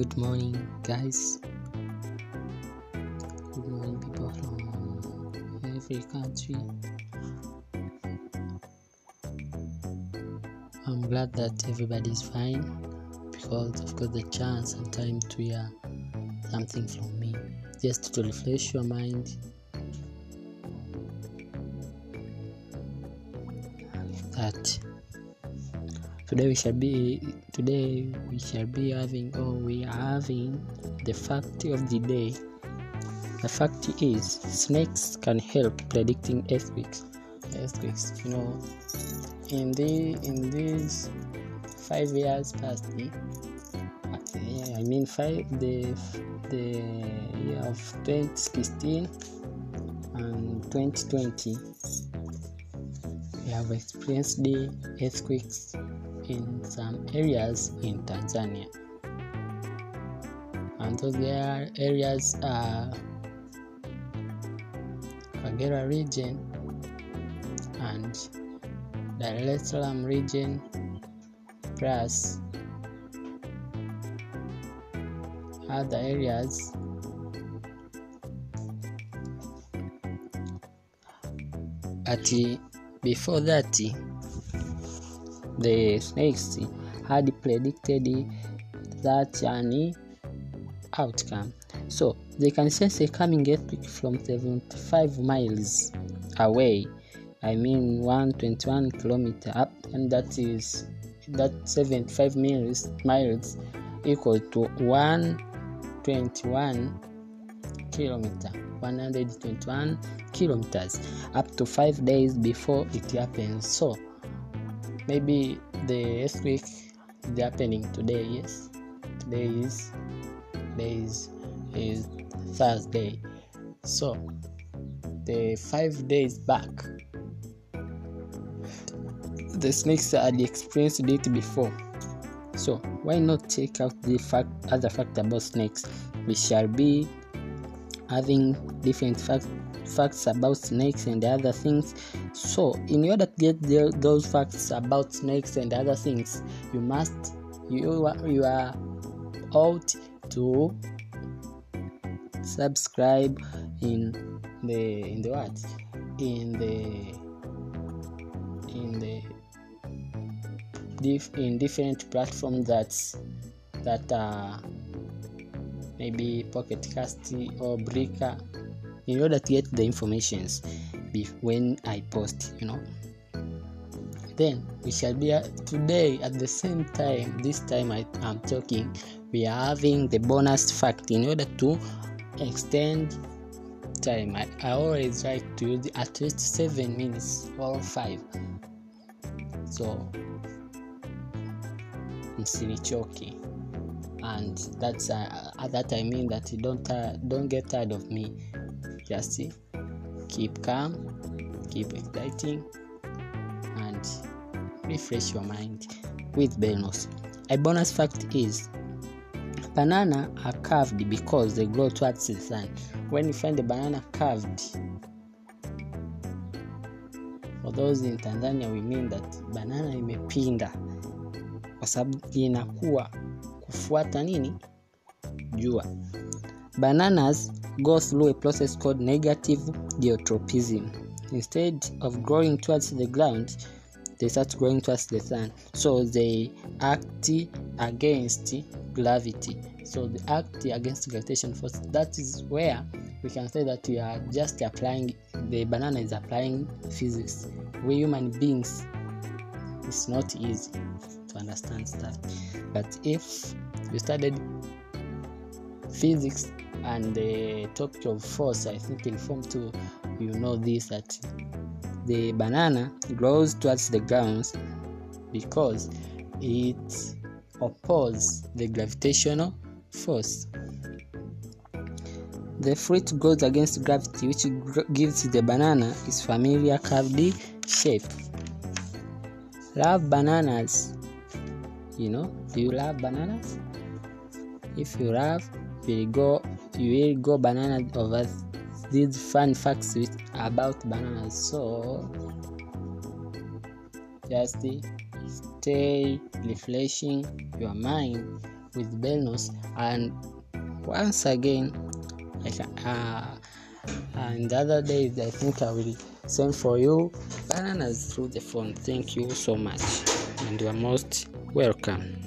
Good morning, guys. Good morning, people from every country. I'm glad that everybody's fine because I've got the chance and time to hear something from me just to refresh your mind. That Today we are having the fact of the day. The fact is, snakes can help predicting earthquakes. You know, in these 5 years past, the year of 2016 and 2020, we have experienced the earthquakes in some areas in Tanzania, and those areas are Kagera region and Dar es Salaam region, plus other areas before that. The snakes had predicted that any outcome, so they can sense a coming earthquake from 75 miles away. 121 kilometer up, and that 75 miles equal to 121 kilometers, up to 5 days before it happens. So maybe the earthquake is happening today. Yes, today is Thursday. So the 5 days back, the snakes had experienced it before. So why not check out the other fact about snakes? We shall be having different facts about snakes and other things. So in order to get those facts about snakes and other things, you are out to subscribe in different platforms that are maybe Pocket Cast or Breaker, in order to get the informations when I post, you know. Then we shall be today at the same time. This time I am talking. We are having the bonus fact in order to extend time. I always like to use at least 7 minutes or 5. So msinichoke, and that's that I mean that you don't get tired of me. Just keep calm, keep exciting, and refresh your mind with bonus. A bonus fact is, banana are curved because they grow towards the sun. When you find a banana curved, for those in Tanzania, we mean that banana imepinda kwa sababu inakuwa kufuata nini? Jua. Bananas go through a process called negative geotropism. Instead of growing towards the ground, they start growing towards the sun. So they act against gravity. So they act against gravitation force. That is where we can say that we are just applying, the banana is applying physics. We human beings, it's not easy to understand that. But if you studied physics and the topic of force, I think in form 2, you know this, that the banana grows towards the ground because it opposes the gravitational force. The fruit goes against gravity, which gives the banana its familiar curved shape. Love bananas. You know, do you love bananas? If you love, you will go bananas over these fun facts about bananas. So just stay refreshing your mind with Belnos, and once again, and the other days I think I will send for you bananas through the phone. Thank you so much, and you are most welcome.